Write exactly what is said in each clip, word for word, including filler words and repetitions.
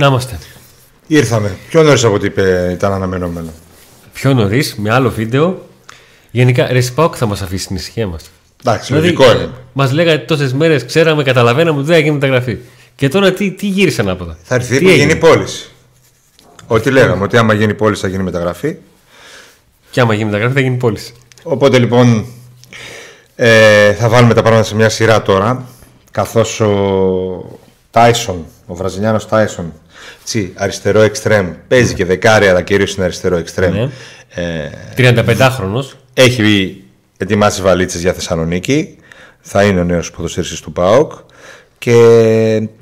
Να είμαστε. Ήρθαμε. Πιο νωρίς από ό,τι είπε, ήταν αναμενόμενο. Πιο νωρίς, με άλλο βίντεο. Γενικά, ρε ΣΠΑΟΚ θα μας αφήσει την ησυχία μας. Εντάξει, λογικό δηλαδή, είναι. Μας λέγατε τόσες μέρες, ξέραμε, καταλαβαίναμε ότι δεν έγινε μεταγραφή. Και τώρα τι, τι γύρισαν από εδώ. Θα έρθει να γίνει πώληση. Ό,τι λέγαμε, ότι άμα γίνει πώληση θα γίνει μεταγραφή. Και άμα γίνει μεταγραφή θα γίνει πώληση. Οπότε λοιπόν, ε, θα βάλουμε τα πράγματα σε μια σειρά τώρα. Καθώς ο Tyson, ο Βραζιλιάνος Tyson, τσι, αριστερό εξτρέμ, παίζει και δεκάρι, αλλά κυρίως είναι αριστερό εξτρέμ. Ναι. Ε, τριανταπεντάχρονος. Έχει ετοιμάσει βαλίτσες για Θεσσαλονίκη. Θα είναι ο νέος ποδοσφαιριστής του ΠΑΟΚ. Και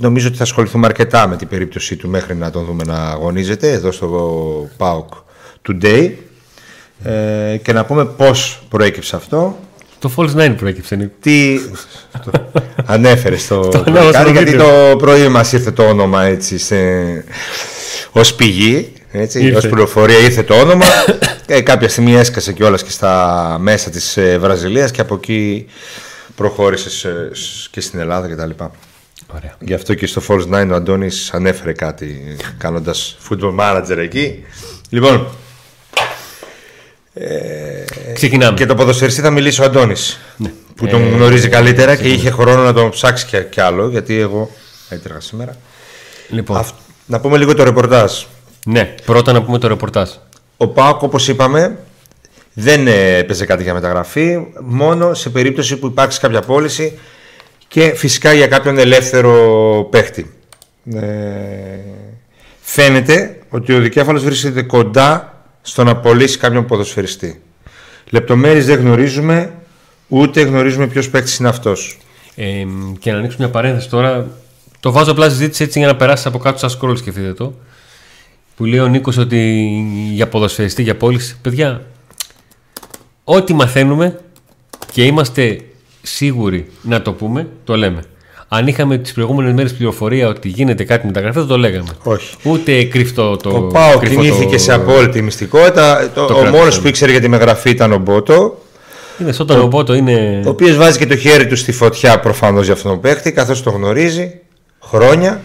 νομίζω ότι θα ασχοληθούμε αρκετά με την περίπτωσή του μέχρι να τον δούμε να αγωνίζεται εδώ στο ΠΑΟΚ Today. Ε, και να πούμε πώς προέκυψε αυτό. Το False Nine προέκυψε, Νίκο. Τι ανέφερε στο Κάτι, γιατί το πρωί μας ήρθε το όνομα έτσι σε... ως πηγή, έτσι, ως πληροφορία ήρθε το όνομα. ε, κάποια στιγμή έσκασε κιόλας και στα μέσα της ε, Βραζιλίας και από εκεί προχώρησε ε, και στην Ελλάδα κτλ. Ωραία. Γι' αυτό και στο False Nine ο Αντώνης ανέφερε κάτι κάνοντας football manager εκεί. Λοιπόν, Ε, ξεκινάμε. Και το ποδοσφαιριστή θα μιλήσει ο Αντώνης, ναι, που τον ε, γνωρίζει καλύτερα. Ξεκινάμε. Και είχε χρόνο να τον ψάξει και, και άλλο, γιατί εγώ έτρεχα σήμερα. Λοιπόν, Αυτ, να πούμε λίγο το ρεπορτάζ. Ναι, πρώτα να πούμε το ρεπορτάζ. Ο ΠΑΟΚ, όπως είπαμε, δεν έπαιζε κάτι για μεταγραφή, μόνο σε περίπτωση που υπάρξει κάποια πώληση και φυσικά για κάποιον ελεύθερο παίχτη. ε, Φαίνεται ότι ο δικέφαλος βρίσκεται κοντά στο να πωλήσει κάποιον ποδοσφαιριστή. Λεπτομέρειες δεν γνωρίζουμε, ούτε γνωρίζουμε ποιος παίκτης είναι αυτός. Ε, και να ανοίξω μια παρένθεση τώρα. Το βάζω απλά συζήτηση έτσι για να περάσει από κάτω σαν scroll, σκεφτείτε το. Που λέει ο Νίκος ότι για ποδοσφαιριστή, για πώληση. Παιδιά, ό,τι μαθαίνουμε και είμαστε σίγουροι να το πούμε, το λέμε. Αν είχαμε τις προηγούμενες μέρες πληροφορία ότι γίνεται κάτι μεταγραφή, δεν το λέγαμε. Όχι. Ούτε κρυφτό το. Ο ΠΑΟΚ κινήθηκε το... σε απόλυτη μυστικότητα. Το, το ο μόνος που ήξερε για τη μεταγραφή ήταν ο Μπότο. Είναι σώταρο ο Μπότο, είναι. Ο οποίος βάζει και το χέρι του στη φωτιά προφανώς για αυτόν τον παίκτη, καθώς το γνωρίζει χρόνια.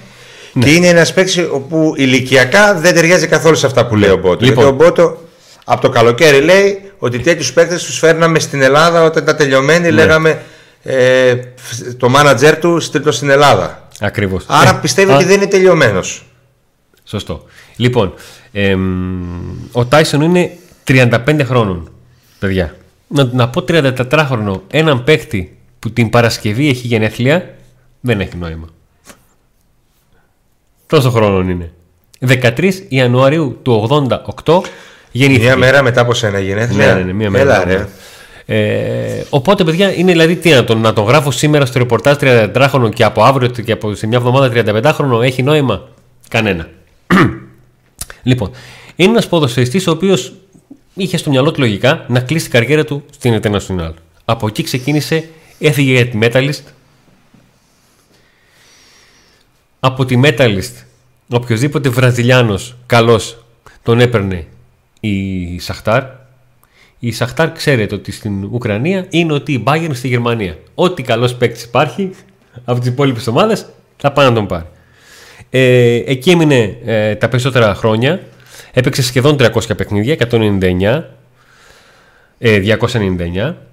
Ναι. Και είναι ένας παίκτης που ηλικιακά δεν ταιριάζει καθόλου σε αυτά που λέει ο Μπότο. Λοιπόν. Γιατί ο Μπότο από το καλοκαίρι λέει ότι τέτοιους παίκτες τους φέρναμε στην Ελλάδα όταν ήταν τελειωμένοι, ναι, λέγαμε. Ε, το μάνατζερ του στείλτο στην Ελλάδα. Ακριβώς. Άρα ε, πιστεύει α... ότι δεν είναι τελειωμένος. Σωστό. Λοιπόν, εμ, ο Τάισον είναι τριάντα πέντε χρόνων, παιδιά. Να, να πω τριαντατετράχρονο έναν παίκτη που την Παρασκευή έχει γενέθλια, δεν έχει νόημα. Τόσο χρόνων είναι. δεκατρείς Ιανουαρίου του ογδόντα οκτώ γεννήθηκε. Μια μέρα μετά από σένα γενέθλια. Ναι, ναι, ναι, μια μέρα. Έλα, ρε. Ε, οπότε, παιδιά, είναι δηλαδή τι να τον, να τον γράφω σήμερα στο ρεπορτάζ τριανταπεντάχρονο και από αύριο και από σε μια εβδομάδα τριανταπεντάχρονο έχει νόημα? Κανένα. Λοιπόν, είναι ένας ποδοσφαιριστής ο οποίος είχε στο μυαλό του λογικά να κλείσει την καριέρα του στην Internazionale. Από εκεί ξεκίνησε, έφυγε για τη Metalist. Από τη Metalist, οποιοδήποτε Βραζιλιάνος καλός τον έπαιρνε η Shakhtar. Η Σαχτάρ ξέρετε ότι στην Ουκρανία είναι ότι η Μπάγερν στη Γερμανία. Ό,τι καλός παίκτης υπάρχει από τις υπόλοιπες ομάδες θα πάει να τον πάρει. Ε, εκεί έμεινε ε, τα περισσότερα χρόνια. Έπαιξε σχεδόν τριακόσια παιχνίδια, εκατόν ενενήντα εννιά, ε, διακόσια ενενήντα εννιά,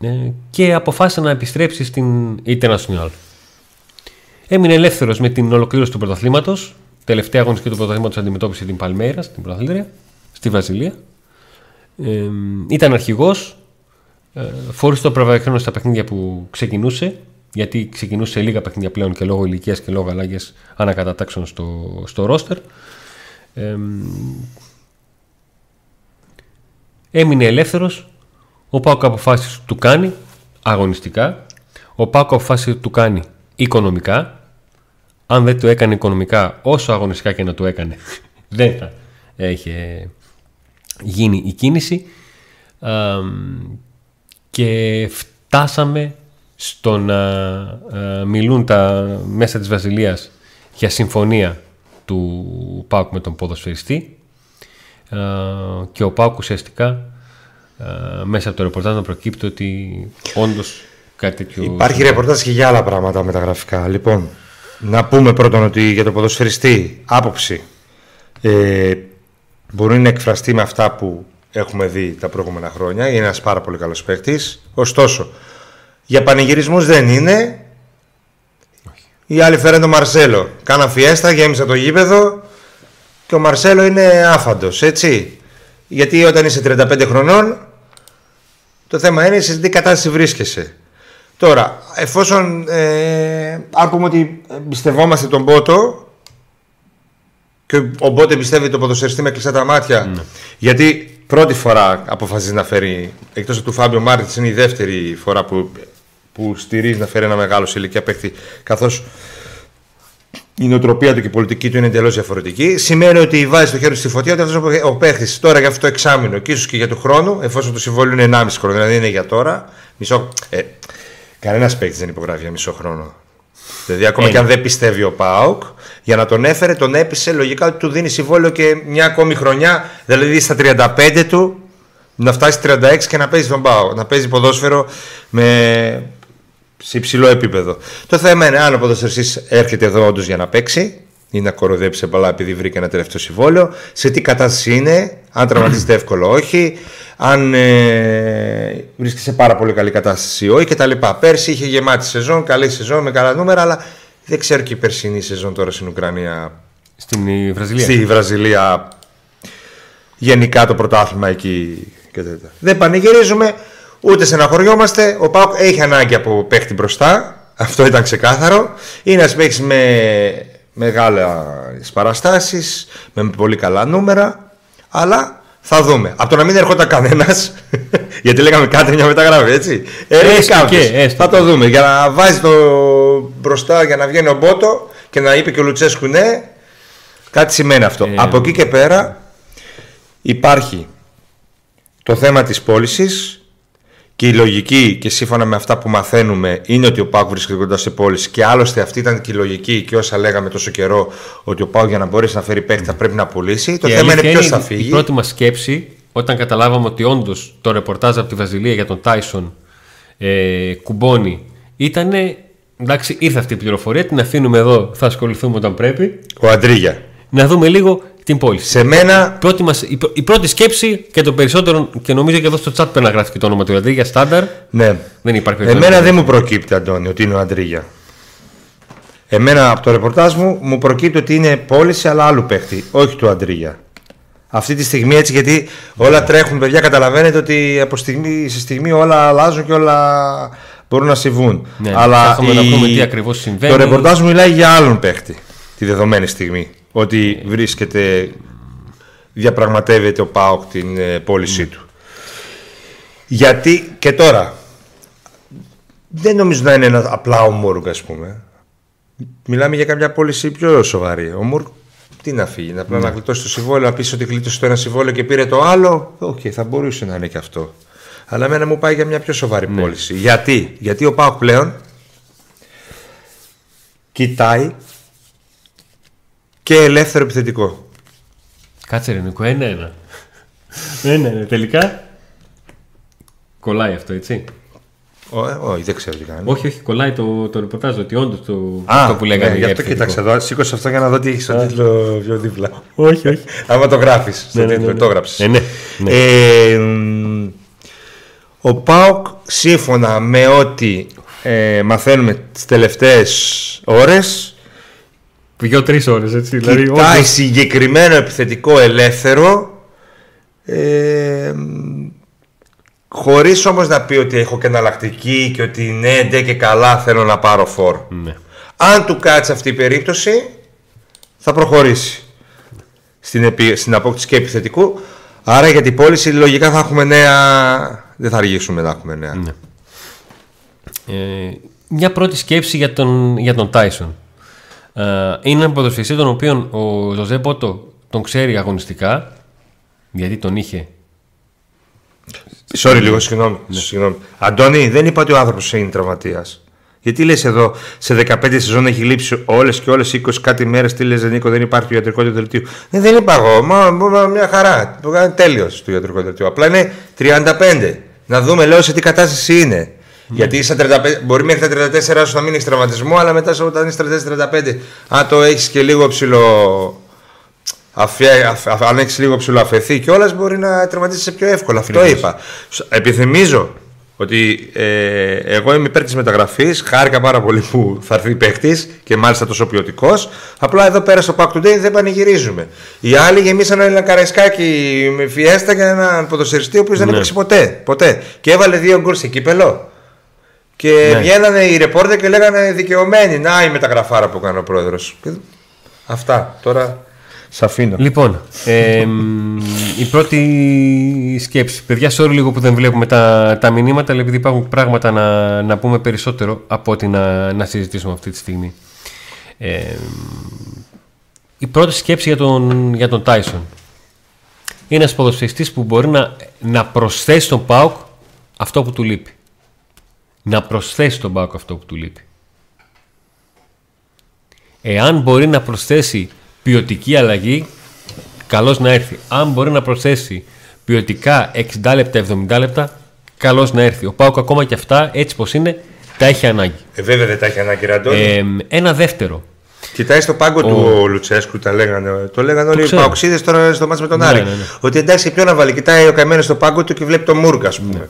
ε, και αποφάσισε να επιστρέψει στην Internazionale. Έμεινε ελεύθερος με την ολοκλήρωση του πρωταθλήματος. Τελευταία αγωνιστική του πρωταθλήματος αντιμετώπισε την Παλμέιρας, την πρωταθλήτρια, στη Βραζιλία. Ε, ήταν αρχηγός, ε, φόρησε το προβαδεκρόνο στα παιχνίδια που ξεκινούσε, γιατί ξεκινούσε σε λίγα παιχνίδια πλέον και λόγω ηλικίας και λόγω αλλαγές ανακατατάξεων στο, στο ρόστερ. Ε, έμεινε ελεύθερος. Ο ΠΑΟΚ αποφάσισε του κάνει αγωνιστικά, ο ΠΑΟΚ αποφάσισε του κάνει οικονομικά. Αν δεν το έκανε οικονομικά, όσο αγωνιστικά και να το έκανε, δεν θα είχε γίνει η κίνηση. Α, και φτάσαμε στο να α, μιλούν τα μέσα της Βραζιλίας για συμφωνία του ΠΑΟΚ με τον ποδοσφαιριστή, α, και ο ΠΑΟΚ ουσιαστικά α, μέσα από το ρεπορτάζ να προκύπτει ότι όντως κάτι τέτοιο... Υπάρχει ρεπορτάζ και για άλλα πράγματα μεταγραφικά. Λοιπόν, Να πούμε πρώτον ότι για το ποδοσφαιριστή άποψη ε, μπορεί να εκφραστεί με αυτά που έχουμε δει τα προηγούμενα χρόνια. Είναι ένας πάρα πολύ καλός παίκτης. Ωστόσο, για πανηγυρισμούς δεν είναι. Όχι. Οι άλλοι φέραν τον Μαρσέλο. Κάνα φιέστα, γέμισα το γήπεδο και ο Μαρσέλο είναι άφαντος, έτσι. Γιατί όταν είσαι τριάντα πέντε χρονών, το θέμα είναι σε τι κατάσταση βρίσκεσαι. Τώρα, εφόσον ε, αν πούμε ότι εμπιστευόμαστε τον Μπότο και ο Μπότο εμπιστεύει τον ποδοσφαιριστή με κλειστά τα μάτια, mm. γιατί πρώτη φορά αποφασίζει να φέρει, εκτός από του Φάμπιο Μάρτιτς, είναι η δεύτερη φορά που, που στηρίζει να φέρει ένα μεγάλο σε ηλικία παίκτη, καθώς η νοοτροπία του και η πολιτική του είναι εντελώς διαφορετική. Σημαίνει ότι βάζει το χέρι στη φωτιά ότι αυτός ο παίχτης τώρα για αυτό το εξάμηνο και ίσως και για του χρόνου, εφόσον το συμβόλαιο είναι ενάμιση χρόνο, δηλαδή είναι για τώρα. Μισό, ε, κανένας παίκτης δεν υπογράφει για μισό χρόνο. Δηλαδή, ακόμα και αν δεν πιστεύει ο ΠΑΟΚ, για να τον έφερε, τον έπεισε λογικά ότι του δίνει συμβόλαιο και μια ακόμη χρονιά, δηλαδή στα τριάντα πέντε του, να φτάσει στα τριάντα έξι και να παίζει τον ΠΑΟΚ, να παίζει ποδόσφαιρο με. Σε υψηλό επίπεδο. Το θέμα είναι αν ο ποδοσφαιριστής έρχεται εδώ όντως για να παίξει ή να κοροϊδέψει σε μπαλά επειδή βρήκε ένα τελευταίο συμβόλαιο, σε τι κατάσταση είναι, αν τραυματίζεται εύκολο όχι, αν ε, βρίσκεται σε πάρα πολύ καλή κατάσταση όχι κτλ. Πέρσι είχε γεμάτη σεζόν, καλή σεζόν με καλά νούμερα, αλλά δεν ξέρω και η περσινή σεζόν τώρα στην Ουκρανία. Στην Βραζιλία. Στη Βραζιλία, γενικά το πρωτάθλημα εκεί κτλ. Δεν πανηγυρίζουμε. Ούτε στεναχωριόμαστε. Ο ΠΑΟΚ έχει ανάγκη από παίχτη μπροστά. Αυτό ήταν ξεκάθαρο. Είναι ένας παίκτης με μεγάλες παραστάσεις, με πολύ καλά νούμερα. Αλλά θα δούμε. Από το να μην ερχόταν κανένας, γιατί λέγαμε κάτι μια μεταγράφη, έτσι. Έχει κάποιος. Θα το δούμε. Για να βάζει το μπροστά, για να βγαίνει ο Μπότο και να είπε και ο Λουτσέσκου ναι, κάτι σημαίνει αυτό. Ε... Από εκεί και πέρα υπάρχει το θέμα της πώλησης. Και η λογική, και σύμφωνα με αυτά που μαθαίνουμε, είναι ότι ο ΠΑΟΚ βρίσκεται κοντά σε πόλεις. Και άλλωστε αυτή ήταν και η λογική και όσα λέγαμε τόσο καιρό, ότι ο ΠΑΟΚ για να μπορέσει να φέρει παίκτη θα πρέπει να πουλήσει. Το θέμα είναι ποιος θα φύγει. Η πρώτη μας σκέψη, όταν καταλάβαμε ότι όντως το ρεπορτάζ από τη Βραζιλία για τον Tyson ε, κουμπώνει, ήταν εντάξει, ήρθε αυτή η πληροφορία, την αφήνουμε εδώ, θα ασχοληθούμε όταν πρέπει. Ο Αντρίγια. Να δούμε λίγο την πώληση. Σε μένα... πρώτη μας, η, πρω, η πρώτη σκέψη και το περισσότερο, και νομίζω και εδώ στο chat πρέπει να γράφει και το όνομα του Αντρίγια Standar. Ναι. Δεν υπάρχει. Εμένα δεν μου προκύπτει, Αντώνη, ότι είναι ο Αντρίγια. Εμένα από το ρεπορτάζ μου μου προκύπτει ότι είναι πώληση αλλά άλλου παίχτη, όχι του Αντρίγια. Αυτή τη στιγμή έτσι, γιατί όλα yeah. τρέχουν, παιδιά. Καταλαβαίνετε ότι από στιγμή σε στιγμή όλα αλλάζουν και όλα μπορούν να συμβούν. Ναι, αλλά η... να πούμε τι ακριβώς συμβαίνει. Το ρεπορτάζ μου μιλάει για άλλον παίχτη τη δεδομένη στιγμή. Ότι βρίσκεται, διαπραγματεύεται ο ΠΑΟΚ την ε, πώλησή mm. του. Γιατί και τώρα, δεν νομίζω να είναι ένα, απλά ο Μουρκ, ας πούμε. Μιλάμε για κάποια πώληση πιο σοβαρή. Ο Μουρκ τι να φύγει, να, mm. να γλιτώσει το συμβόλαιο, να πει ότι γλίτωσε το ένα συμβόλαιο και πήρε το άλλο. Οκ, okay, θα μπορούσε να είναι και αυτό. Αλλά εμένα μου πάει για μια πιο σοβαρή mm. πώληση. Γιατί, γιατί ο ΠΑΟΚ πλέον κοιτάει και ελεύθερο επιθετικό. Κάτσε ρε Νίκο, ένα-ένα. Ένα-ένα, τελικά. Κολλάει αυτό, έτσι. Όχι, δεν ξέρω τι κάνει. Όχι, όχι, κολλάει το, το ρεπορτάζ, ότι όντως το, αυτό που λέγανε. Ναι, για αυτό κοίταξε εδώ, σήκωσε αυτό για να δω τι έχει στον τίτλο πιο δίπλα. Όχι, όχι. Άμα το γράφεις, στον τίτλο, το έγραψες. Ο ΠΑΟΚ, σύμφωνα με ό,τι ε, μαθαίνουμε τις τελευταίες ώρες, δύο-τρεις ώρες, έτσι. Κοιτάει δηλαδή, συγκεκριμένο επιθετικό ελεύθερο, ε, χωρίς όμως να πει ότι έχω και εναλλακτική και ότι ναι, ντε και καλά θέλω να πάρω φορ. Ναι. Αν του κάτσει αυτή η περίπτωση, θα προχωρήσει στην, επί, στην απόκτηση και επιθετικού. Άρα για την πώληση λογικά θα έχουμε νέα. Δεν θα αργήσουμε να έχουμε νέα. Ναι. Ε, μια πρώτη σκέψη για τον, για τον Tyson. Είναι έναν ποδοσφαιριστή τον οποίο ο Ζωζέ Μπότο τον ξέρει αγωνιστικά, γιατί τον είχε. Sorry λίγο, συγγνώμη, ναι. συγγνώμη. Αντώνη, δεν είπα ότι ο άνθρωπος είναι τραυματίας. Γιατί λες εδώ σε δεκαπέντε σεζόν έχει λείψει όλες και όλες είκοσι κάτι μέρες. Τι λες Νίκο, δεν υπάρχει το ιατρικό δελτίο. Ναι, δεν είπα εγώ, μα, μα μια χαρά. Το κάνει τέλειος το ιατρικό δελτίο. Απλά είναι τριάντα πέντε. Να δούμε λέω σε τι κατάσταση είναι. Mm. Γιατί στα τριάντα πέντε, μπορεί μέχρι τα τριάντα τέσσερα σου να μην έχει τραυματισμό, αλλά μετά όταν είσαι τριάντα τέσσερα τριάντα πέντε, αν το έχει και λίγο ψηλό. Αν έχει λίγο ψηλοαφεθεί κιόλας, μπορεί να τραυματίσει πιο εύκολα. Αυτό είπα. Επιθυμίζω ότι ε, εγώ είμαι υπέρ της μεταγραφής. Χάρηκα πάρα πολύ που θα έρθει παίχτης και μάλιστα τόσο ποιοτικός. Απλά εδώ πέρα στο Pack Today δεν πανηγυρίζουμε. Οι άλλοι γεμίσαν ένα καραϊσκάκι με φιέστα για έναν ποδοσφαιριστή ο οποίος δεν έπαιξε ποτέ, ποτέ. Και έβαλε δύο γκολ σε κύπελο. Και ναι. Βγαίνανε οι ρεπόρτερ και λέγανε δικαιωμένοι. Να η μεταγραφάρα που έκανε ο πρόεδρος. Αυτά τώρα. Σαφήνω. Λοιπόν, ε, η πρώτη σκέψη. Παιδιά, sorry λίγο που δεν βλέπουμε τα, τα μηνύματα, αλλά επειδή υπάρχουν πράγματα να, να πούμε περισσότερο από ό,τι να, να συζητήσουμε αυτή τη στιγμή. Ε, η πρώτη σκέψη για τον, για τον Tyson. Είναι ένας ποδοσφαιριστής που μπορεί να, να προσθέσει τον ΠΑΟΚ αυτό που του λείπει. Να προσθέσει τον ΠΑΟΚ αυτό που του λείπει. Εάν μπορεί να προσθέσει ποιοτική αλλαγή, καλώς να έρθει. Αν μπορεί να προσθέσει ποιοτικά εξήντα λεπτά, εβδομήντα λεπτά, καλώς να έρθει. Ο ΠΑΟΚ ακόμα και αυτά, έτσι πως είναι, τα έχει ανάγκη. Ε, βέβαια δεν τα έχει ανάγκη, Ραντώνη. Ε, ένα δεύτερο. Κοιτάει στο πάγκο ο... του ο Λουτσέσκου, τα λέγανε. Το λέγανε όλοι οι Παοξίδες τώρα στο μάτς με τον ναι, Άρη. Ναι, ναι. Ότι εντάξει, ποιο να βάλει. Κοιτάει ο καημένος στο πάγκο του και βλέπει το Μουρκ, ας πούμε.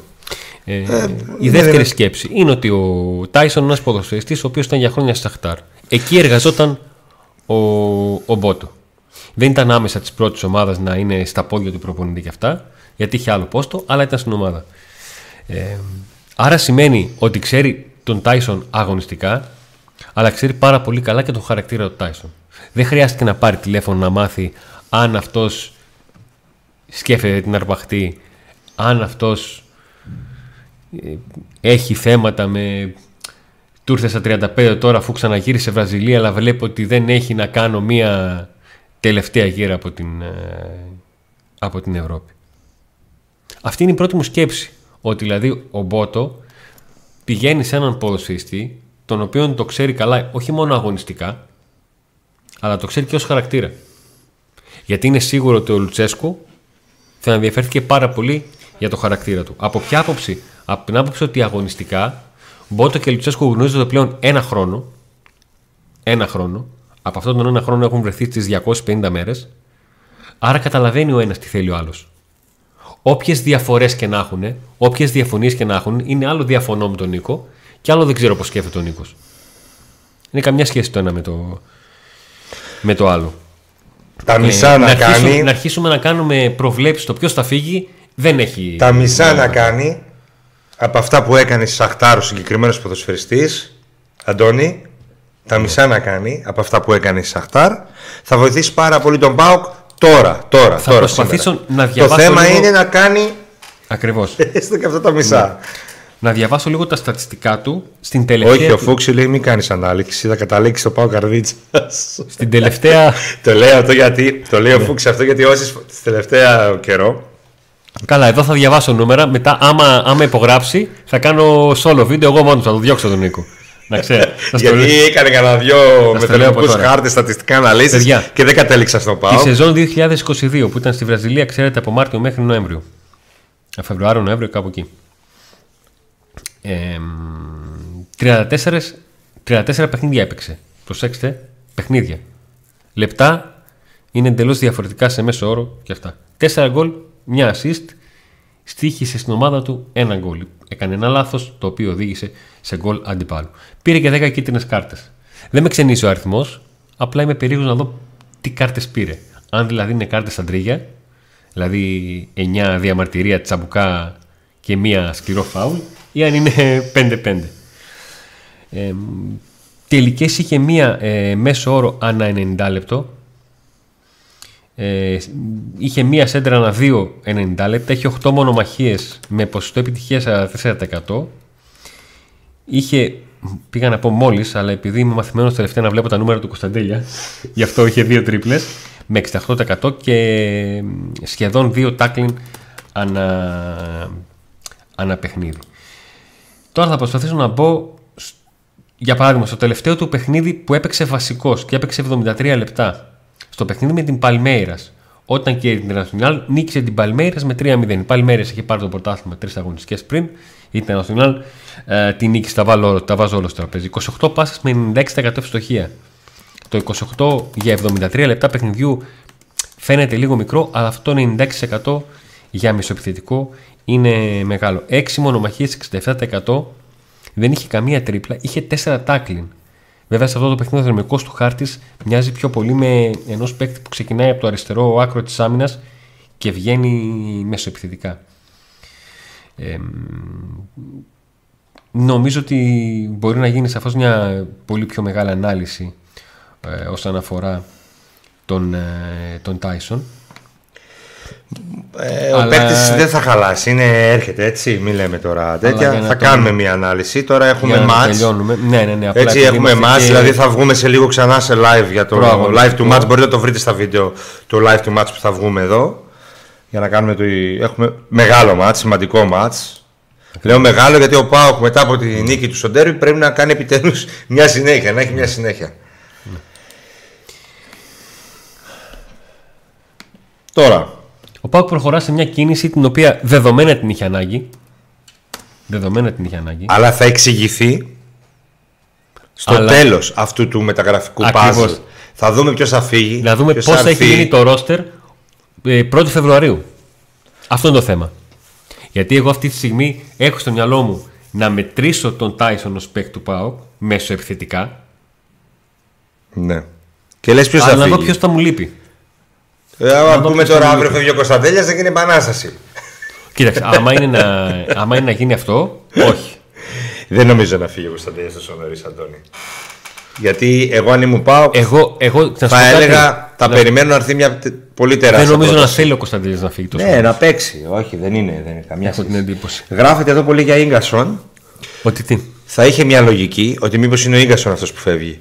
Ναι. Ε, ε, η δεύτερη ναι. σκέψη είναι ότι ο Τάισον είναι ένας ποδοσφαιριστής ο οποίος ήταν για χρόνια στη Shakhtar. Εκεί εργαζόταν ο, ο Μπότο. Δεν ήταν άμεσα της πρώτης ομάδας να είναι στα πόδια του προπονητή και αυτά, γιατί είχε άλλο πόστο, αλλά ήταν στην ομάδα. Ε, άρα σημαίνει ότι ξέρει τον Τάισον αγωνιστικά, αλλά ξέρει πάρα πολύ καλά και τον χαρακτήρα του Τάισον. Δεν χρειάστηκε να πάρει τηλέφωνο να μάθει αν αυτός σκέφτεται την αρπαχτή, αν αυτός έχει θέματα με... Του ήρθε στα τριάντα πέντε τώρα, αφού ξαναγύρισε Βραζιλία, αλλά βλέπω ότι δεν έχει να κάνω μία τελευταία γύρα από την, από την Ευρώπη. Αυτή είναι η πρώτη μου σκέψη. Ότι δηλαδή ο Μπότο πηγαίνει σε έναν ποδοσφαιριστή, τον οποίον το ξέρει καλά, όχι μόνο αγωνιστικά, αλλά το ξέρει και ως χαρακτήρα. Γιατί είναι σίγουρο ότι ο Λουτσέσκου θα ενδιαφέρθηκε πάρα πολύ για το χαρακτήρα του. Από ποια άποψη? Από την άποψη ότι αγωνιστικά Μπότο και Λουτσέσκου γνωρίζονται πλέον ένα χρόνο. Ένα χρόνο. Από αυτόν τον ένα χρόνο έχουν βρεθεί στις διακόσιες πενήντα μέρες. Άρα καταλαβαίνει ο ένας τι θέλει ο άλλος. Όποιες διαφορές και να έχουν, όποιες διαφωνίες και να έχουν, είναι άλλο διαφωνώ με τον Νίκο και άλλο δεν ξέρω πώς σκέφτεται ο Νίκος. Είναι καμιά σχέση το ένα με το, με το άλλο. Τα μισά ε, να, να, κάνει... αρχίσουμε, να αρχίσουμε να κάνουμε προβλέψεις το ποιος θα φύγει, δεν έχει. Τα μισά να, να κάνει. Από αυτά που έκανε στη Shakhtar ο συγκεκριμένος ποδοσφαιριστής, Αντώνη, τα μισά να κάνει από αυτά που έκανε στη Shakhtar, θα βοηθήσει πάρα πολύ τον ΠΑΟΚ τώρα, τώρα, θα τώρα. Να το θέμα λίγο... είναι να κάνει. Ακριβώς. Έστω και αυτά τα μισά. Ναι. Να διαβάσω λίγο τα στατιστικά του στην τελευταία. Όχι, ο Φούξη λέει μην κάνεις ανάλυση, θα καταλήξει στο ΠΑΟΚ καρδίτσας. Στην τελευταία. Το λέει αυτό γιατί. Το λέει ο Φούξη αυτό γιατί όσοι στη τελευταία καιρό. Καλά, εδώ θα διαβάσω νούμερα. Μετά, άμα, άμα υπογράψει, θα κάνω solo βίντεο. Εγώ μόνος θα το διώξω τον Νίκο. Να ξέρει. Γιατί λέω... έκανε κανένα δυο μεθελειακούς χάρτες, στατιστικά αναλύσεις και δεν κατέληξα στο ΠΑΟΚ. Η σεζόν δύο χιλιάδες είκοσι δύο που ήταν στη Βραζιλία, ξέρετε, από Μάρτιο μέχρι Νοέμβριο. Φεβρουάριο, Νοέμβριο, κάπου εκεί. Ε, τριάντα τέσσερα, τριάντα τέσσερα παιχνίδια έπαιξε. Προσέξτε, παιχνίδια. Λεπτά είναι εντελώς διαφορετικά σε μέσο όρο και αυτά. τέσσερα γκολ. Μια assist, στοίχησε στην ομάδα του ένα γκολ. Έκανε ένα λάθος το οποίο οδήγησε σε γκολ αντιπάλου. Πήρε και δέκα κίτρινες κάρτες. Δεν με ξενίζει ο αριθμός, απλά είμαι περίεργος να δω τι κάρτες πήρε. Αν δηλαδή είναι κάρτες Αντρίγια, δηλαδή εννιά διαμαρτυρία, τσαμπουκά και μία σκληρό φάουλ, ή αν είναι πέντε πέντε. Ε, τελικές είχε μία ε, μέσο όρο ανά ενενήντα λεπτό. Ε, είχε μία σέντρα ανά δύο ενενήντα λεπτά, είχε οκτώ μονομαχίες με ποσοστό επιτυχίας τέσσερα τοις εκατό. Είχε, πήγα να πω μόλις, αλλά επειδή είμαι μαθημένος τελευταία να βλέπω τα νούμερα του Κωνσταντέλια, γι' αυτό είχε δύο τρίπλες με εξήντα οκτώ τοις εκατό και σχεδόν δύο τάκλιν ανά, ανά παιχνίδι. Τώρα θα προσπαθήσω να μπω, για παράδειγμα, στο τελευταίο του παιχνίδι που έπαιξε βασικός και έπαιξε εβδομήντα τρία λεπτά. Στο παιχνίδι με την Παλμέιρας, Όταν και η Internazionale νίκησε την Palmeiras με τρία μηδέν. Η Palmeiras είχε πάρει το πρωτάθλημα τρεις αγωνιστικές πριν. Η Internazionale ε, την νίκησε, τα, βάλω, τα βάζω όλο στο τραπέζι. είκοσι οκτώ πάσες με ενενήντα έξι τοις εκατό ευστοχία. Το είκοσι οκτώ για εβδομήντα τρία λεπτά παιχνιδιού φαίνεται λίγο μικρό, αλλά αυτό ενενήντα έξι τοις εκατό για μισοεπιθετικό είναι μεγάλο. έξι μονομαχίες, εξήντα επτά τοις εκατό. Δεν είχε καμία τρίπλα, είχε τέσσερα τάκλιν. Βέβαια, σε αυτό το παιχνίδι ο δρομικός του χάρτης μοιάζει πιο πολύ με ενός παίκτη που ξεκινάει από το αριστερό άκρο της άμυνας και βγαίνει μεσοεπιθετικά. Ε, νομίζω ότι μπορεί να γίνει σαφώς μια πολύ πιο μεγάλη ανάλυση ε, όσον αφορά τον, ε, τον Tyson. Ε, ο αλλά... παίκτης δεν θα χαλάσει, είναι, έρχεται έτσι, μην λέμε τώρα τέτοια. Θα το... κάνουμε μια ανάλυση. Τώρα έχουμε μάτς. Ναι, ναι, ναι, έτσι έχουμε μάτς, και... δηλαδή θα βγούμε σε λίγο ξανά σε live για το Μπράβο, live ναι. του match. Μπορείτε να το βρείτε στα βίντεο το live του match που θα βγούμε εδώ. Για να κάνουμε το. Έχουμε μεγάλο match, σημαντικό match. Λέω μεγάλο γιατί ο ΠΑΟΚ μετά από τη νίκη του Σοντέρου πρέπει να κάνει επιτέλους μια συνέχεια, να έχει μια συνέχεια. Ναι. Τώρα. Ο ΠΑΟΚ προχωρά σε μια κίνηση την οποία δεδομένα την είχε ανάγκη. Δεδομένα την είχε ανάγκη. Αλλά θα εξηγηθεί στο Αλλά... τέλος αυτού του μεταγραφικού παζλ. Θα δούμε ποιος θα φύγει. Να δούμε πώς θα έχει γίνει το ρόστερ πρώτη Φεβρουαρίου. Αυτό είναι το θέμα. Γιατί εγώ αυτή τη στιγμή έχω στο μυαλό μου να μετρήσω τον Tyson ως παίκτη του ΠΑΟΚ μέσω επιθετικά. Ναι. Και λες ποιος θα φύγει. Αλλά να δω ποιος θα μου λείπει. Αν πούμε τώρα αύριο φεύγει ο Κωνσταντέλιας, δεν γίνει επανάσταση. Κοίταξε, άμα είναι, να, άμα είναι να γίνει αυτό, όχι. Δεν νομίζω να φύγει ο Κωνσταντέλιας τόσο νωρίς, Αντώνη. Γιατί εγώ αν ήμουν πάω, εγώ, εγώ, θα έλεγα θα να... περιμένω να έρθει μια πολύ τεράστια. Δεν νομίζω πρόταση. Να θέλει ο Κωνσταντέλιας να φύγει τόσο. Ναι, να παίξει. Όχι, δεν είναι, δεν είναι καμιά σχέση. Γράφεται εδώ πολύ για Ίγκασον. Ότι τι. Θα είχε μια λογική ότι μήπως είναι ο Ίγκασον αυτός που φεύγει.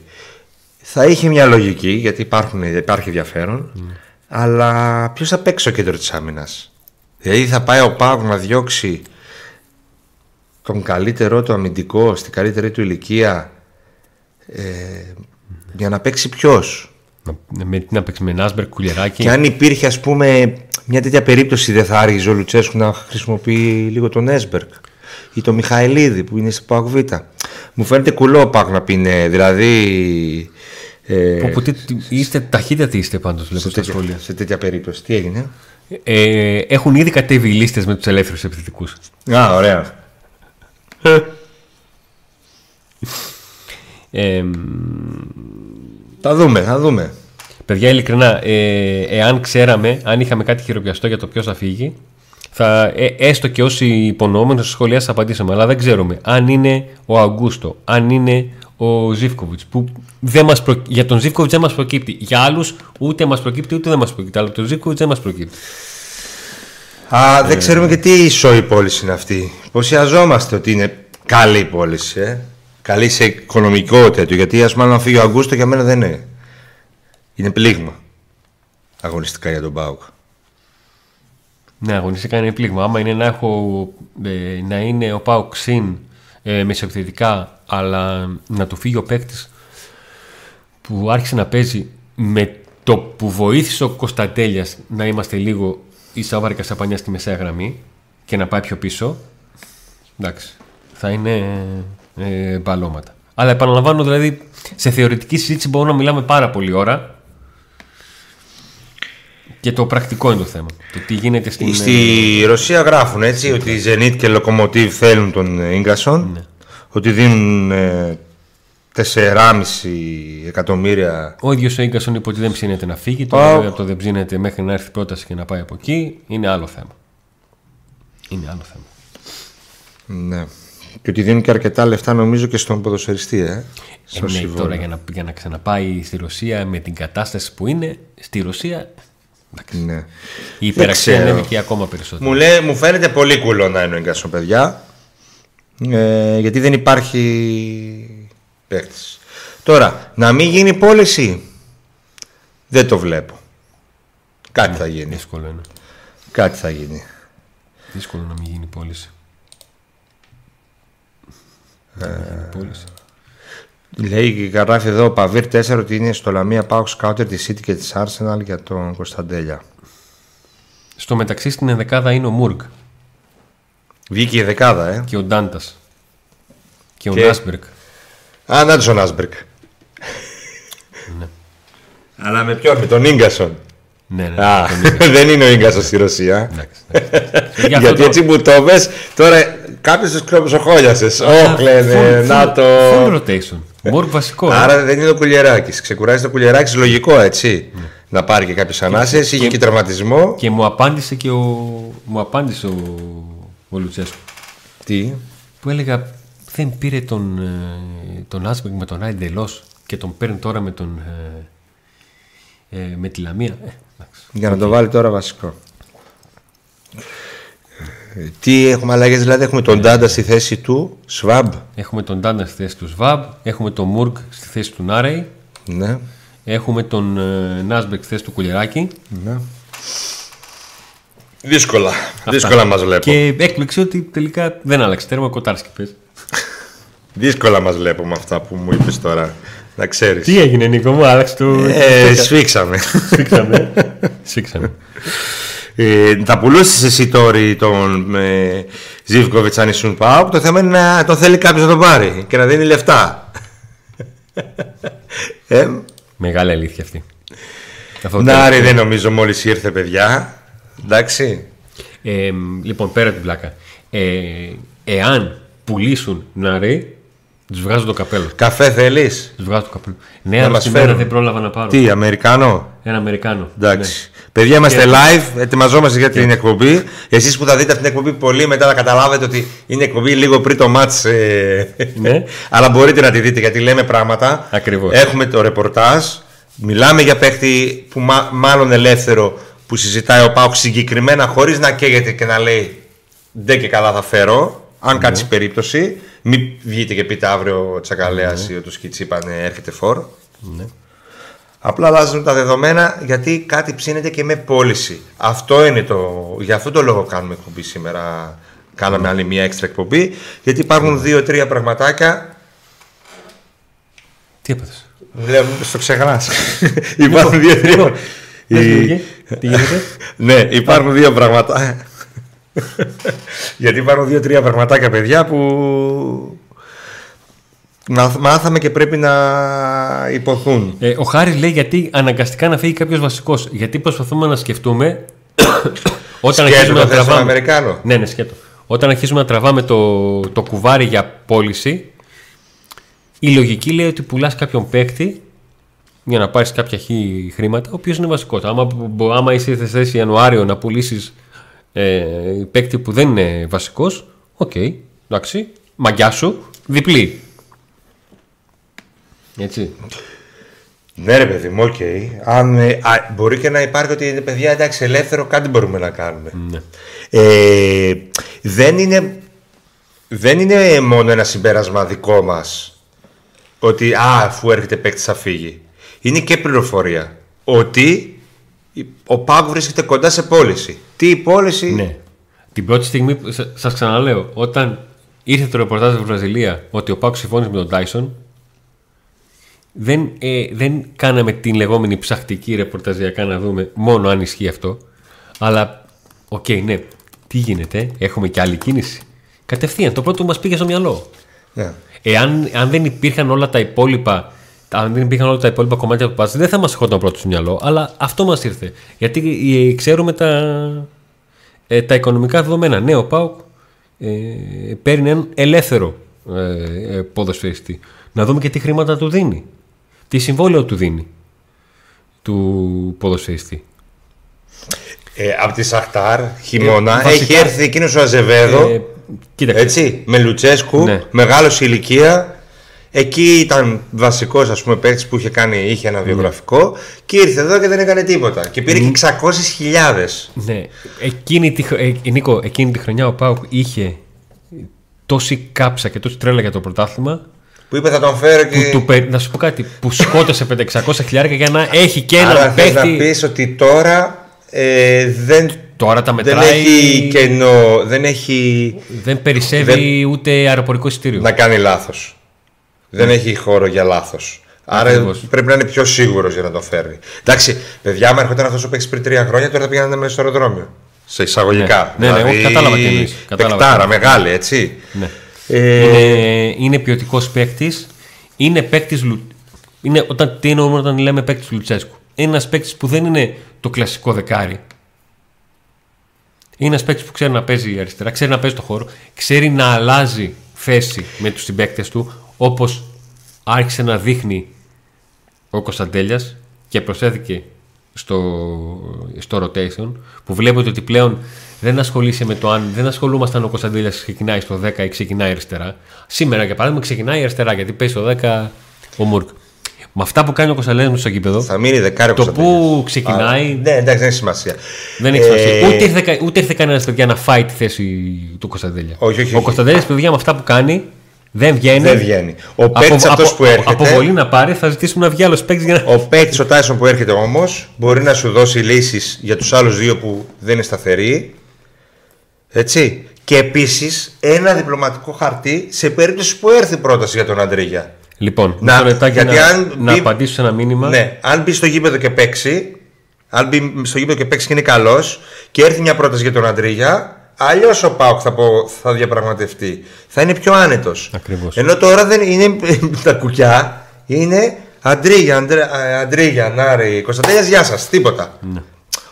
Θα είχε μια λογική γιατί υπάρχουν, υπάρχει ενδιαφέρον. Mm. Αλλά ποιος θα παίξει στο κέντρο της άμυνας? Δηλαδή θα πάει ο ΠΑΟΚ να διώξει τον καλύτερό του αμυντικό στην καλύτερη του ηλικία ε, για να παίξει ποιος? Με τι να παίξει, με Νάσμπερκ, Κουλιεράκι? Και αν υπήρχε ας πούμε μια τέτοια περίπτωση δεν θα άργησε ο Λουτσέσκου να χρησιμοποιεί λίγο τον Νάσμπερκ ή τον Μιχαηλίδη που είναι στο ΠΑΟΚ Β? Μου φαίνεται κουλό ο ΠΑΟΚ να πει ναι. Δηλαδή... Ε, που, που, τι, είστε ταχύτατοι είστε πάντως σε, τέτοια, σε τέτοια περίπτωση. Τι έγινε? Ε, έχουν ήδη κατέβει οι λίστες με τους ελεύθερους επιθετικούς. Α, ωραία. ε, θα δούμε, θα δούμε. Παιδιά, ειλικρινά, ε, εάν ξέραμε, αν είχαμε κάτι χειροπιαστό για το ποιος θα φύγει, θα, ε, έστω και όσοι υπονοούμενοι σχολεία θα απαντήσουμε. Αλλά δεν ξέρουμε αν είναι ο Αγκούστο, αν είναι ο Ζιβκοβιτς, που δεν μας προ... για τον Ζιβκοβιτς δεν μας προκύπτει. Για άλλους ούτε μας προκύπτει ούτε δεν μας προκύπτει. Αλλά τον Ζιβκοβιτς δεν μας προκύπτει. Α, ε... δεν ξέρουμε και τι ισό η πώληση είναι αυτή. Ποσιαζόμαστε ότι είναι καλή η πώληση. Ε? Καλή σε οικονομικό τέτοιο. Γιατί ας μάλλον φύγει ο Αγκούστο για μένα δεν είναι. Είναι πλήγμα. Αγωνιστικά για τον ΠΑΟΚ. Ναι, αγωνιστικά είναι πλήγμα. Άμα είναι να, έχω, ε, να είναι ο ΠΑΟΚ συν ε, μεσοεπιθετικά, αλλά να του φύγει ο παίκτης που άρχισε να παίζει με το που βοήθησε ο Κωνσταντέλιας να είμαστε λίγο η Σαβάρικα Σαπανιά στη μεσαία γραμμή και να πάει πιο πίσω, εντάξει, θα είναι ε, μπαλώματα. Αλλά επαναλαμβάνω, δηλαδή σε θεωρητική συζήτηση μπορούμε να μιλάμε πάρα πολύ ώρα και το πρακτικό είναι το θέμα. Το τι γίνεται στην... Στη Ρωσία γράφουν έτσι ότι η Zenit και Lokomotiv θέλουν τον Ίγκασον. Ναι. Ότι δίνουν ε, τεσσεράμισι εκατομμύρια. Ο ίδιος ο Ίγκασον είπε ότι δεν ψήνεται να φύγει. Τώρα oh. το δεν ψήνεται μέχρι να έρθει πρόταση και να πάει από εκεί. Είναι άλλο θέμα. Είναι άλλο θέμα. Ναι. Και ότι δίνουν και αρκετά λεφτά νομίζω και στον ποδοσφαιριστή. Ε, ε, ναι, τώρα για να, για να ξαναπάει στη Ρωσία με την κατάσταση που είναι στη Ρωσία. Ναι. Η υπεραξία ανέβει και ακόμα περισσότερο. Μου, λέει, μου φαίνεται πολύ κουλό να είναι ο Ίγκασον, παιδιά. Ε, γιατί δεν υπάρχει παίκτης. Τώρα, να μην γίνει πώληση δεν το βλέπω. Κάτι ναι, θα γίνει. Δύσκολο είναι. Κάτι θα γίνει. Δύσκολο να μην γίνει πώληση. Ε, να μην γίνει πώληση. Λέει και γράφει εδώ ο Παβίρ τέσσερα ότι είναι στο Λαμία Πάοξ Κάουτερ τη City και τη Arsenal για τον Κωνσταντέλια. Στο μεταξύ στην ενδεκάδα είναι ο Μουρκ. Βγήκε η ενδεκάδα, ε. Και ο Ντάντας. Και, και ο Νάσμπερκ. Α, να τους ο Νάσμπερκ. Ναι. Αλλά με ποιον, με τον Ίγκασον. Ναι, ναι, α, τον δεν είναι ο Ίγκασον στη Ρωσία. Γιατί έτσι που το πες, τώρα κάποιος τους κλωψοχόλιασες. Όχ, λένε, να το... Full rotation. Μουρκ βασικό. Άρα δεν είναι ο Κουλιεράκης. Ξεκουράζει το Κουλιεράκης, λογικό έτσι. Να πάρει και κάποιες ανάσες, είχε και τραυματισμό. Και μου απάντησε και ο, μου απάντησε ο, ο Λουτσέσκου. Τι? Που έλεγα δεν πήρε τον, τον Άσπεκ με τον Άιντελός και τον παίρνει τώρα με, τον, ε, ε, με τη Λαμία. Ε, για να okay. το βάλει τώρα βασικό. Τι έχουμε αλλαγές, δηλαδή έχουμε τον Ντάντα στη θέση του Σβάμπ. Έχουμε τον Ντάντα στη θέση του Σβάμπ, έχουμε τον Μουρκ στη θέση του Νάρεϊ. Ναι. Έχουμε τον ε, Νάσμπεκ θέση του Κουλιεράκη. Ναι. Δύσκολα. Αυτά. Δύσκολα μας βλέπω. Και έκπληξη ότι τελικά δεν άλλαξε τέρμα, Κοτάρσκι πες. Δύσκολα μας βλέπω με αυτά που μου είπες τώρα. Να ξέρεις. Τι έγινε Νίκο μου, άλλαξε το... Ε, σφίξαμε. Σφίξαμε. Σφίξαμε. Ε, τα πουλούσες εσύ τώρα τον ε, Ζιβκοβιτς αν ήσουν ΠΑΟΚ. Το θέμα είναι να το θέλει κάποιος να τον πάρει και να δίνει λεφτά. ε, Μεγάλη αλήθεια αυτή. Να ρε, δεν νομίζω μόλις ήρθε παιδιά. Εντάξει. Ε, λοιπόν, πέρα την πλάκα. Ε, εάν πουλήσουν να ρε, τους βγάζω το καπέλο. Καφέ θέλεις? Τους βγάζω το καπέλο. Ναι, να αλλά σήμερα δεν πρόλαβα να πάρω. Τι, Αμερικάνο? Ένα Αμερικάνο. Εντάξει. Ναι. Παιδιά, είμαστε και... live, ετοιμαζόμαστε για την και... εκπομπή. Εσείς που θα δείτε αυτήν την εκπομπή πολύ μετά θα καταλάβετε ότι είναι εκπομπή λίγο πριν το μάτς. Ε... Ναι. Αλλά μπορείτε να τη δείτε γιατί λέμε πράγματα. Ακριβώς. Έχουμε το ρεπορτάζ. Μιλάμε για παίχτη που μα... μάλλον ελεύθερο που συζητάει ο ΠΑΟΚ συγκεκριμένα χωρίς να καίγεται και να λέει ντε και καλά θα φέρω. Αν mm-hmm. κάτσει περίπτωση, μην βγείτε και πείτε αύριο ο Τσακαλέας mm-hmm. ή ο Τουσκιτσίπαν έρχεται φόρ. Mm-hmm. Απλά αλλάζουν τα δεδομένα γιατί κάτι ψήνεται και με πώληση. Αυτό είναι το... Για αυτόν τον λόγο κάνουμε εκπομπή σήμερα. Κάναμε mm. άλλη μια έξτρα εκπομπή. Γιατί υπάρχουν mm. δύο-τρία πραγματάκια. Τι έπαθες? Βλέπω, στο ξεχνάς. Υπάρχουν δύο-τρία. Τι γίνεται? Ναι, υπάρχουν δύο πραγματάκια. Γιατί υπάρχουν δύο-τρία πραγματάκια, παιδιά, που... μάθαμε και πρέπει να υποθούν. Ε, ο Χάρης λέει γιατί αναγκαστικά να φύγει κάποιος βασικός. Γιατί προσπαθούμε να σκεφτούμε όταν αρχίζουμε να τραβάμε Αμερικάνο. Ναι, ναι, σκέτο. Όταν αρχίζουμε να τραβάμε το, το κουβάρι για πώληση, η λογική λέει ότι πουλάς κάποιον παίκτη για να πάρεις κάποια χι χρήματα, ο οποίος είναι βασικός. Άμα, άμα είσαι σε θέση Ιανουάριο να πουλήσεις ε, παίκτη που δεν είναι βασικός, οκ, okay, εντάξει, μαγιά σου, διπλή. Έτσι. Ναι ρε παιδί μου, okay. Αν, α, μπορεί και να υπάρχει ότι είναι παιδιά εντάξει ελεύθερο, κάτι μπορούμε να κάνουμε. Ναι. ε, δεν, είναι, δεν είναι μόνο ένα συμπέρασμα δικό μας ότι α, αφού έρχεται παίκτης θα φύγει. Είναι και πληροφορία ότι ο ΠΑΟΚ βρίσκεται κοντά σε πώληση. Τι η πώληση? Ναι. Την πρώτη στιγμή σας ξαναλέω, όταν ήρθε το ρεπορτάζ στη Βραζιλία ότι ο ΠΑΟΚ συμφώνησε με τον Τάισον, Δεν, ε, δεν κάναμε την λεγόμενη ψαχτική ρεπορταζιακά να δούμε μόνο αν ισχύει αυτό. Αλλά, οκ, okay, ναι, τι γίνεται, έχουμε και άλλη κίνηση. Κατευθείαν, το πρώτο που μας πήγε στο μυαλό. Yeah. Εάν αν δεν υπήρχαν όλα τα υπόλοιπα, αν δεν υπήρχαν όλα τα υπόλοιπα κομμάτια του παζλ, δεν θα μας ερχόταν πρώτο στο μυαλό, αλλά αυτό μας ήρθε. Γιατί ξέρουμε τα, ε, τα οικονομικά δεδομένα. Ναι, ο ΠΑΟΚ ε, παίρνει έναν ελεύθερο ε, ε, ποδοσφαιριστή. Να δούμε και τι χρήματα του δίνει. Τι συμβόλαιο του δίνει του ποδοσφαιριστή. Ε, από τη Σαχτάρ, χειμώνα, ε, βασικά, έχει έρθει εκείνος ο Αζεβέδο. Ε, έτσι, με Λουτσέσκου, ναι. Μεγάλος ηλικία. Εκεί ήταν βασικός, ας πούμε, παίκτης που είχε, κάνει, είχε ένα βιογραφικό. Ναι. Και ήρθε εδώ και δεν έκανε τίποτα. Και πήρε ναι. και εξακόσιες χιλιάδες. Ναι. Εκείνη τη, ε, Νίκο, εκείνη τη χρονιά ο ΠΑΟΚ είχε τόση κάψα και τόση τρέλα για το πρωτάθλημα. Που είπε θα τον φέρω και... Που, του, να σου πω κάτι, που σκότωσε πεντακόσια χιλιάρικα για να έχει και έναν παίχτη. Άρα θες να πεις ότι τώρα ε, δεν, τώρα τα μετράει, δεν έχει κενό, δεν έχει... Δεν περισσεύει δεν, ούτε αεροπορικό εισιτήριο. Να κάνει λάθος. Δεν mm. έχει χώρο για λάθος. Άρα ακριβώς. Πρέπει να είναι πιο σίγουρος για να τον φέρει. Εντάξει, παιδιά, άμα έρχονταν αυτός ο παίχτης πριν τρία χρόνια, τώρα θα πήγαιναν μέσα στο αεροδρόμιο. σε εισαγωγικά. Ναι, ναι, δηλαδή, ναι, ναι, κατάλαβα τι εννοείς. Πεκτάρα, μεγάλη, έτσι. Ναι. Ε... Είναι, είναι ποιοτικός παίκτης. Είναι παίκτης. Είναι, όταν, τι εννοούμε όταν λέμε παίκτης Λουτσέσκου? Είναι ένας παίκτης που δεν είναι το κλασικό δεκάρι. Είναι ένας παίκτης που ξέρει να παίζει αριστερά, ξέρει να παίζει το χώρο, ξέρει να αλλάζει θέση με τους συμπαίκτες του, όπως άρχισε να δείχνει ο Κωνσταντέλιας και προσθέθηκε στο, στο rotation, που βλέπετε ότι πλέον δεν ασχολείσαι με το αν δεν ασχολούμασταν ο Κωνσταντέλιας ξεκινάει στο δέκα ή ξεκινάει αριστερά. Σήμερα για παράδειγμα ξεκινάει αριστερά γιατί παίζει στο δέκα ο Μουρκ. Με αυτά που κάνει ο Κωνσταντέλιας στο γήπεδο, θα μείνει δεκάρι. Το πού ξεκινάει. Α, ναι, εντάξει, δεν έχει σημασία. Δεν έχει σημασία. Ε... Ούτε, ήρθε, ούτε ήρθε κανένας παιδιά να φάει τη θέση του Κωνσταντέλια. Όχι, όχι, ο Κωνσταντέλιας, παιδιά, με αυτά που κάνει, δεν βγαίνει. Δεν βγαίνει. Ο παίκτης αυτός που έρχεται. Αποβολή να πάρει, θα ζητήσουμε να βγει άλλος παίκτης για να. Ο παίκτης, ο Tyson που έρχεται όμως, μπορεί να σου δώσει λύσεις για τους άλλους δύο που δεν είναι σταθεροί. Έτσι. Και επίσης ένα διπλωματικό χαρτί σε περίπτωση που έρθει πρόταση για τον Αντρίγια. Λοιπόν, να, γιατί να, αν να μπει, απαντήσω σε ένα μήνυμα. Ναι, αν μπει στο γήπεδο και παίξει, αν μπει στο γήπεδο και παίξει και είναι καλός και έρθει μια πρόταση για τον Αντρίγια, αλλιώς ο ΠΑΟΚ θα, θα διαπραγματευτεί. Θα είναι πιο άνετος. Ακριβώς. Ενώ τώρα δεν είναι τα κουκιά, είναι Αντρίγια, Αντρίγια, Νάρη, Κωνσταντέλιας, γεια σας, τίποτα. Ναι.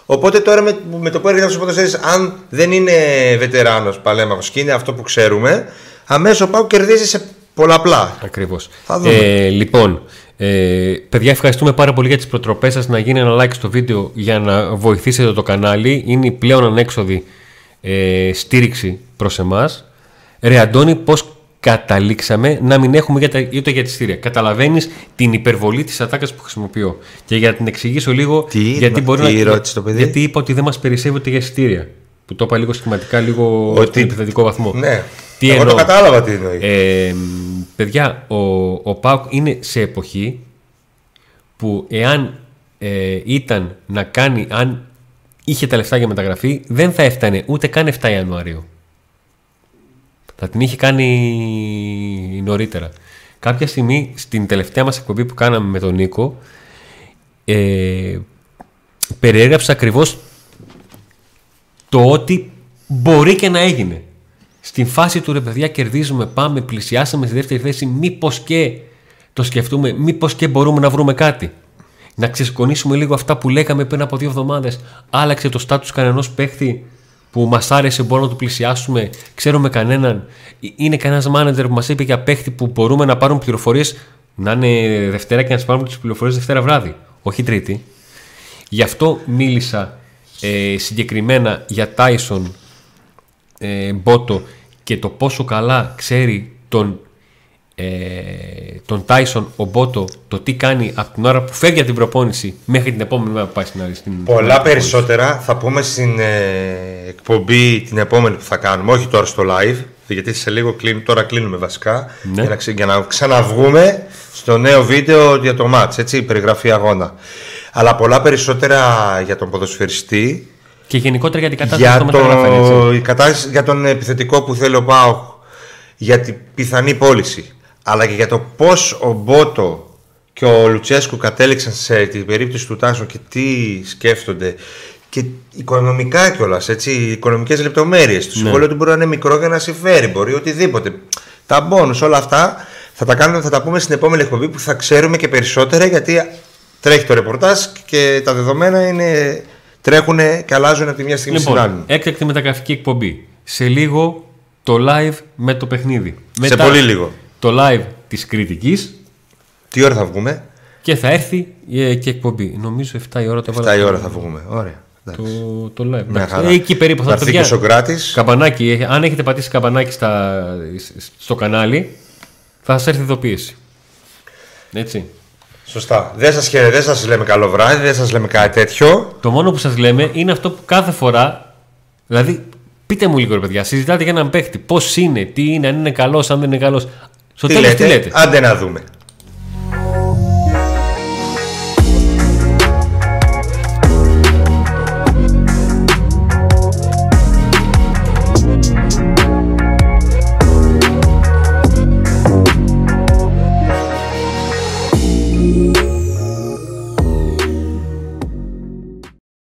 Οπότε τώρα με, με το που έρχεται να σου προτασέσεις, αν δεν είναι βετεράνος παλέμαχος και είναι αυτό που ξέρουμε, αμέσως ο ΠΑΟΚ κερδίζει σε πολλαπλά. Ακριβώς. Θα δούμε. Ε, λοιπόν, ε, παιδιά, ευχαριστούμε πάρα πολύ για τις προτροπές σας. Να γίνει ένα like στο βίντεο για να βοηθήσετε το κανάλι. Είναι η πλέον ανέξοδη ε, στήριξη προς εμάς. Ρε Αντώνη, πώς καταλήξαμε να μην έχουμε για τα, ούτε για τη Συρία? Καταλαβαίνεις την υπερβολή της ατάκας που χρησιμοποιώ. Και για να την εξηγήσω λίγο, τι, γιατί, μα, μπορεί τι να, το παιδί. Γιατί είπα ότι δεν μας περισσεύονται για εισιτήρια. Που το είπα λίγο σχηματικά, λίγο στον επιθετικό βαθμό. Ναι. Τι Εγώ εννοώ. το κατάλαβα τι εννοεί. Ε, παιδιά, ο, ο ΠΑΟΚ είναι σε εποχή που εάν ε, ήταν να κάνει, αν είχε τα λεφτά για μεταγραφή, δεν θα έφτανε ούτε καν εφτά Ιανουαρίου. Θα την είχε κάνει νωρίτερα. Κάποια στιγμή στην τελευταία μας εκπομπή που κάναμε με τον Νίκο, ε, περιέγραψα ακριβώς το ότι μπορεί και να έγινε. Στην φάση του ρε παιδιά, κερδίζουμε, πάμε, πλησιάσαμε στη δεύτερη θέση. Μήπως και το σκεφτούμε, μήπως και μπορούμε να βρούμε κάτι. Να ξεσκονίσουμε λίγο αυτά που λέγαμε πριν από δύο εβδομάδες. Άλλαξε το στάτους κανενός παίχτη που μας άρεσε, μπορούμε να του πλησιάσουμε. Ξέρουμε κανέναν. Είναι κανένας μάνατζερ που μας είπε για παίχτη που μπορούμε να πάρουν πληροφορίες. Να είναι Δευτέρα και να τις πάρουμε τις πληροφορίες Δευτέρα βράδυ, όχι Τρίτη. Γι' αυτό μίλησα ε, συγκεκριμένα για Tyson, Ε, Μπότο και το πόσο καλά ξέρει τον, ε, τον Tyson ο Μπότο, το τι κάνει από την ώρα που φεύγει από την προπόνηση μέχρι την επόμενη μέρα που πάει στην αριστερή. Πολλά περισσότερα θα πούμε στην ε, εκπομπή την επόμενη που θα κάνουμε, όχι τώρα στο live, γιατί σε λίγο κλείνουμε, τώρα κλείνουμε βασικά, ναι, για, να ξε, για να ξαναβγούμε στο νέο βίντεο για το μάτς, έτσι, περιγραφή αγώνα. Αλλά πολλά περισσότερα για τον ποδοσφαιριστή. Και γενικότερα για την κατάσταση που μεταγράφει. Για τον επιθετικό που θέλει ο ΠΑΟΚ, για την πιθανή πώληση, αλλά και για το πώς ο Μπότο και ο Λουτσέσκου κατέληξαν σε την περίπτωση του Τάσο και τι σκέφτονται. Και οικονομικά κιόλας, έτσι, οι οικονομικές λεπτομέρειες. Το συμβόλαιο του μπορεί να είναι μικρό για να συμφέρει, μπορεί οτιδήποτε. Τα μπόνους, όλα αυτά θα τα, κάνουμε, θα τα πούμε στην επόμενη εκπομπή που θα ξέρουμε και περισσότερα, γιατί τρέχει το ρεπορτάζ και τα δεδομένα είναι. Τρέχουν και αλλάζουν από τη μια στιγμή στην άλλη. Λοιπόν, έκτακτη μεταγραφική εκπομπή. Σε λίγο το live με το παιχνίδι. Μετά σε πολύ λίγο. Το live της κριτικής. Τι ώρα θα βγούμε? Και θα έρθει ε, και εκπομπή. Νομίζω εφτά η ώρα το βράδυ. εφτά η ώρα θα βγούμε. Ωραία. Το, το live. Ε, εκεί περίπου θα έρθει και ο Σοκράτης. Καμπανάκι. Αν έχετε πατήσει καμπανάκι στα, στο κανάλι, θα σας έρθει ειδοποίηση. Έτσι. Σωστά. Δεν σας χαιρε, δεν σας λέμε καλό βράδυ, δεν σας λέμε κάτι τέτοιο. Το μόνο που σας λέμε είναι αυτό που κάθε φορά. Δηλαδή, πείτε μου λίγο ρε παιδιά, συζητάτε για έναν παίχτη. Πώς είναι, τι είναι, αν είναι καλός, αν δεν είναι καλός. Στο τέλος τι λέτε. Άντε να δούμε.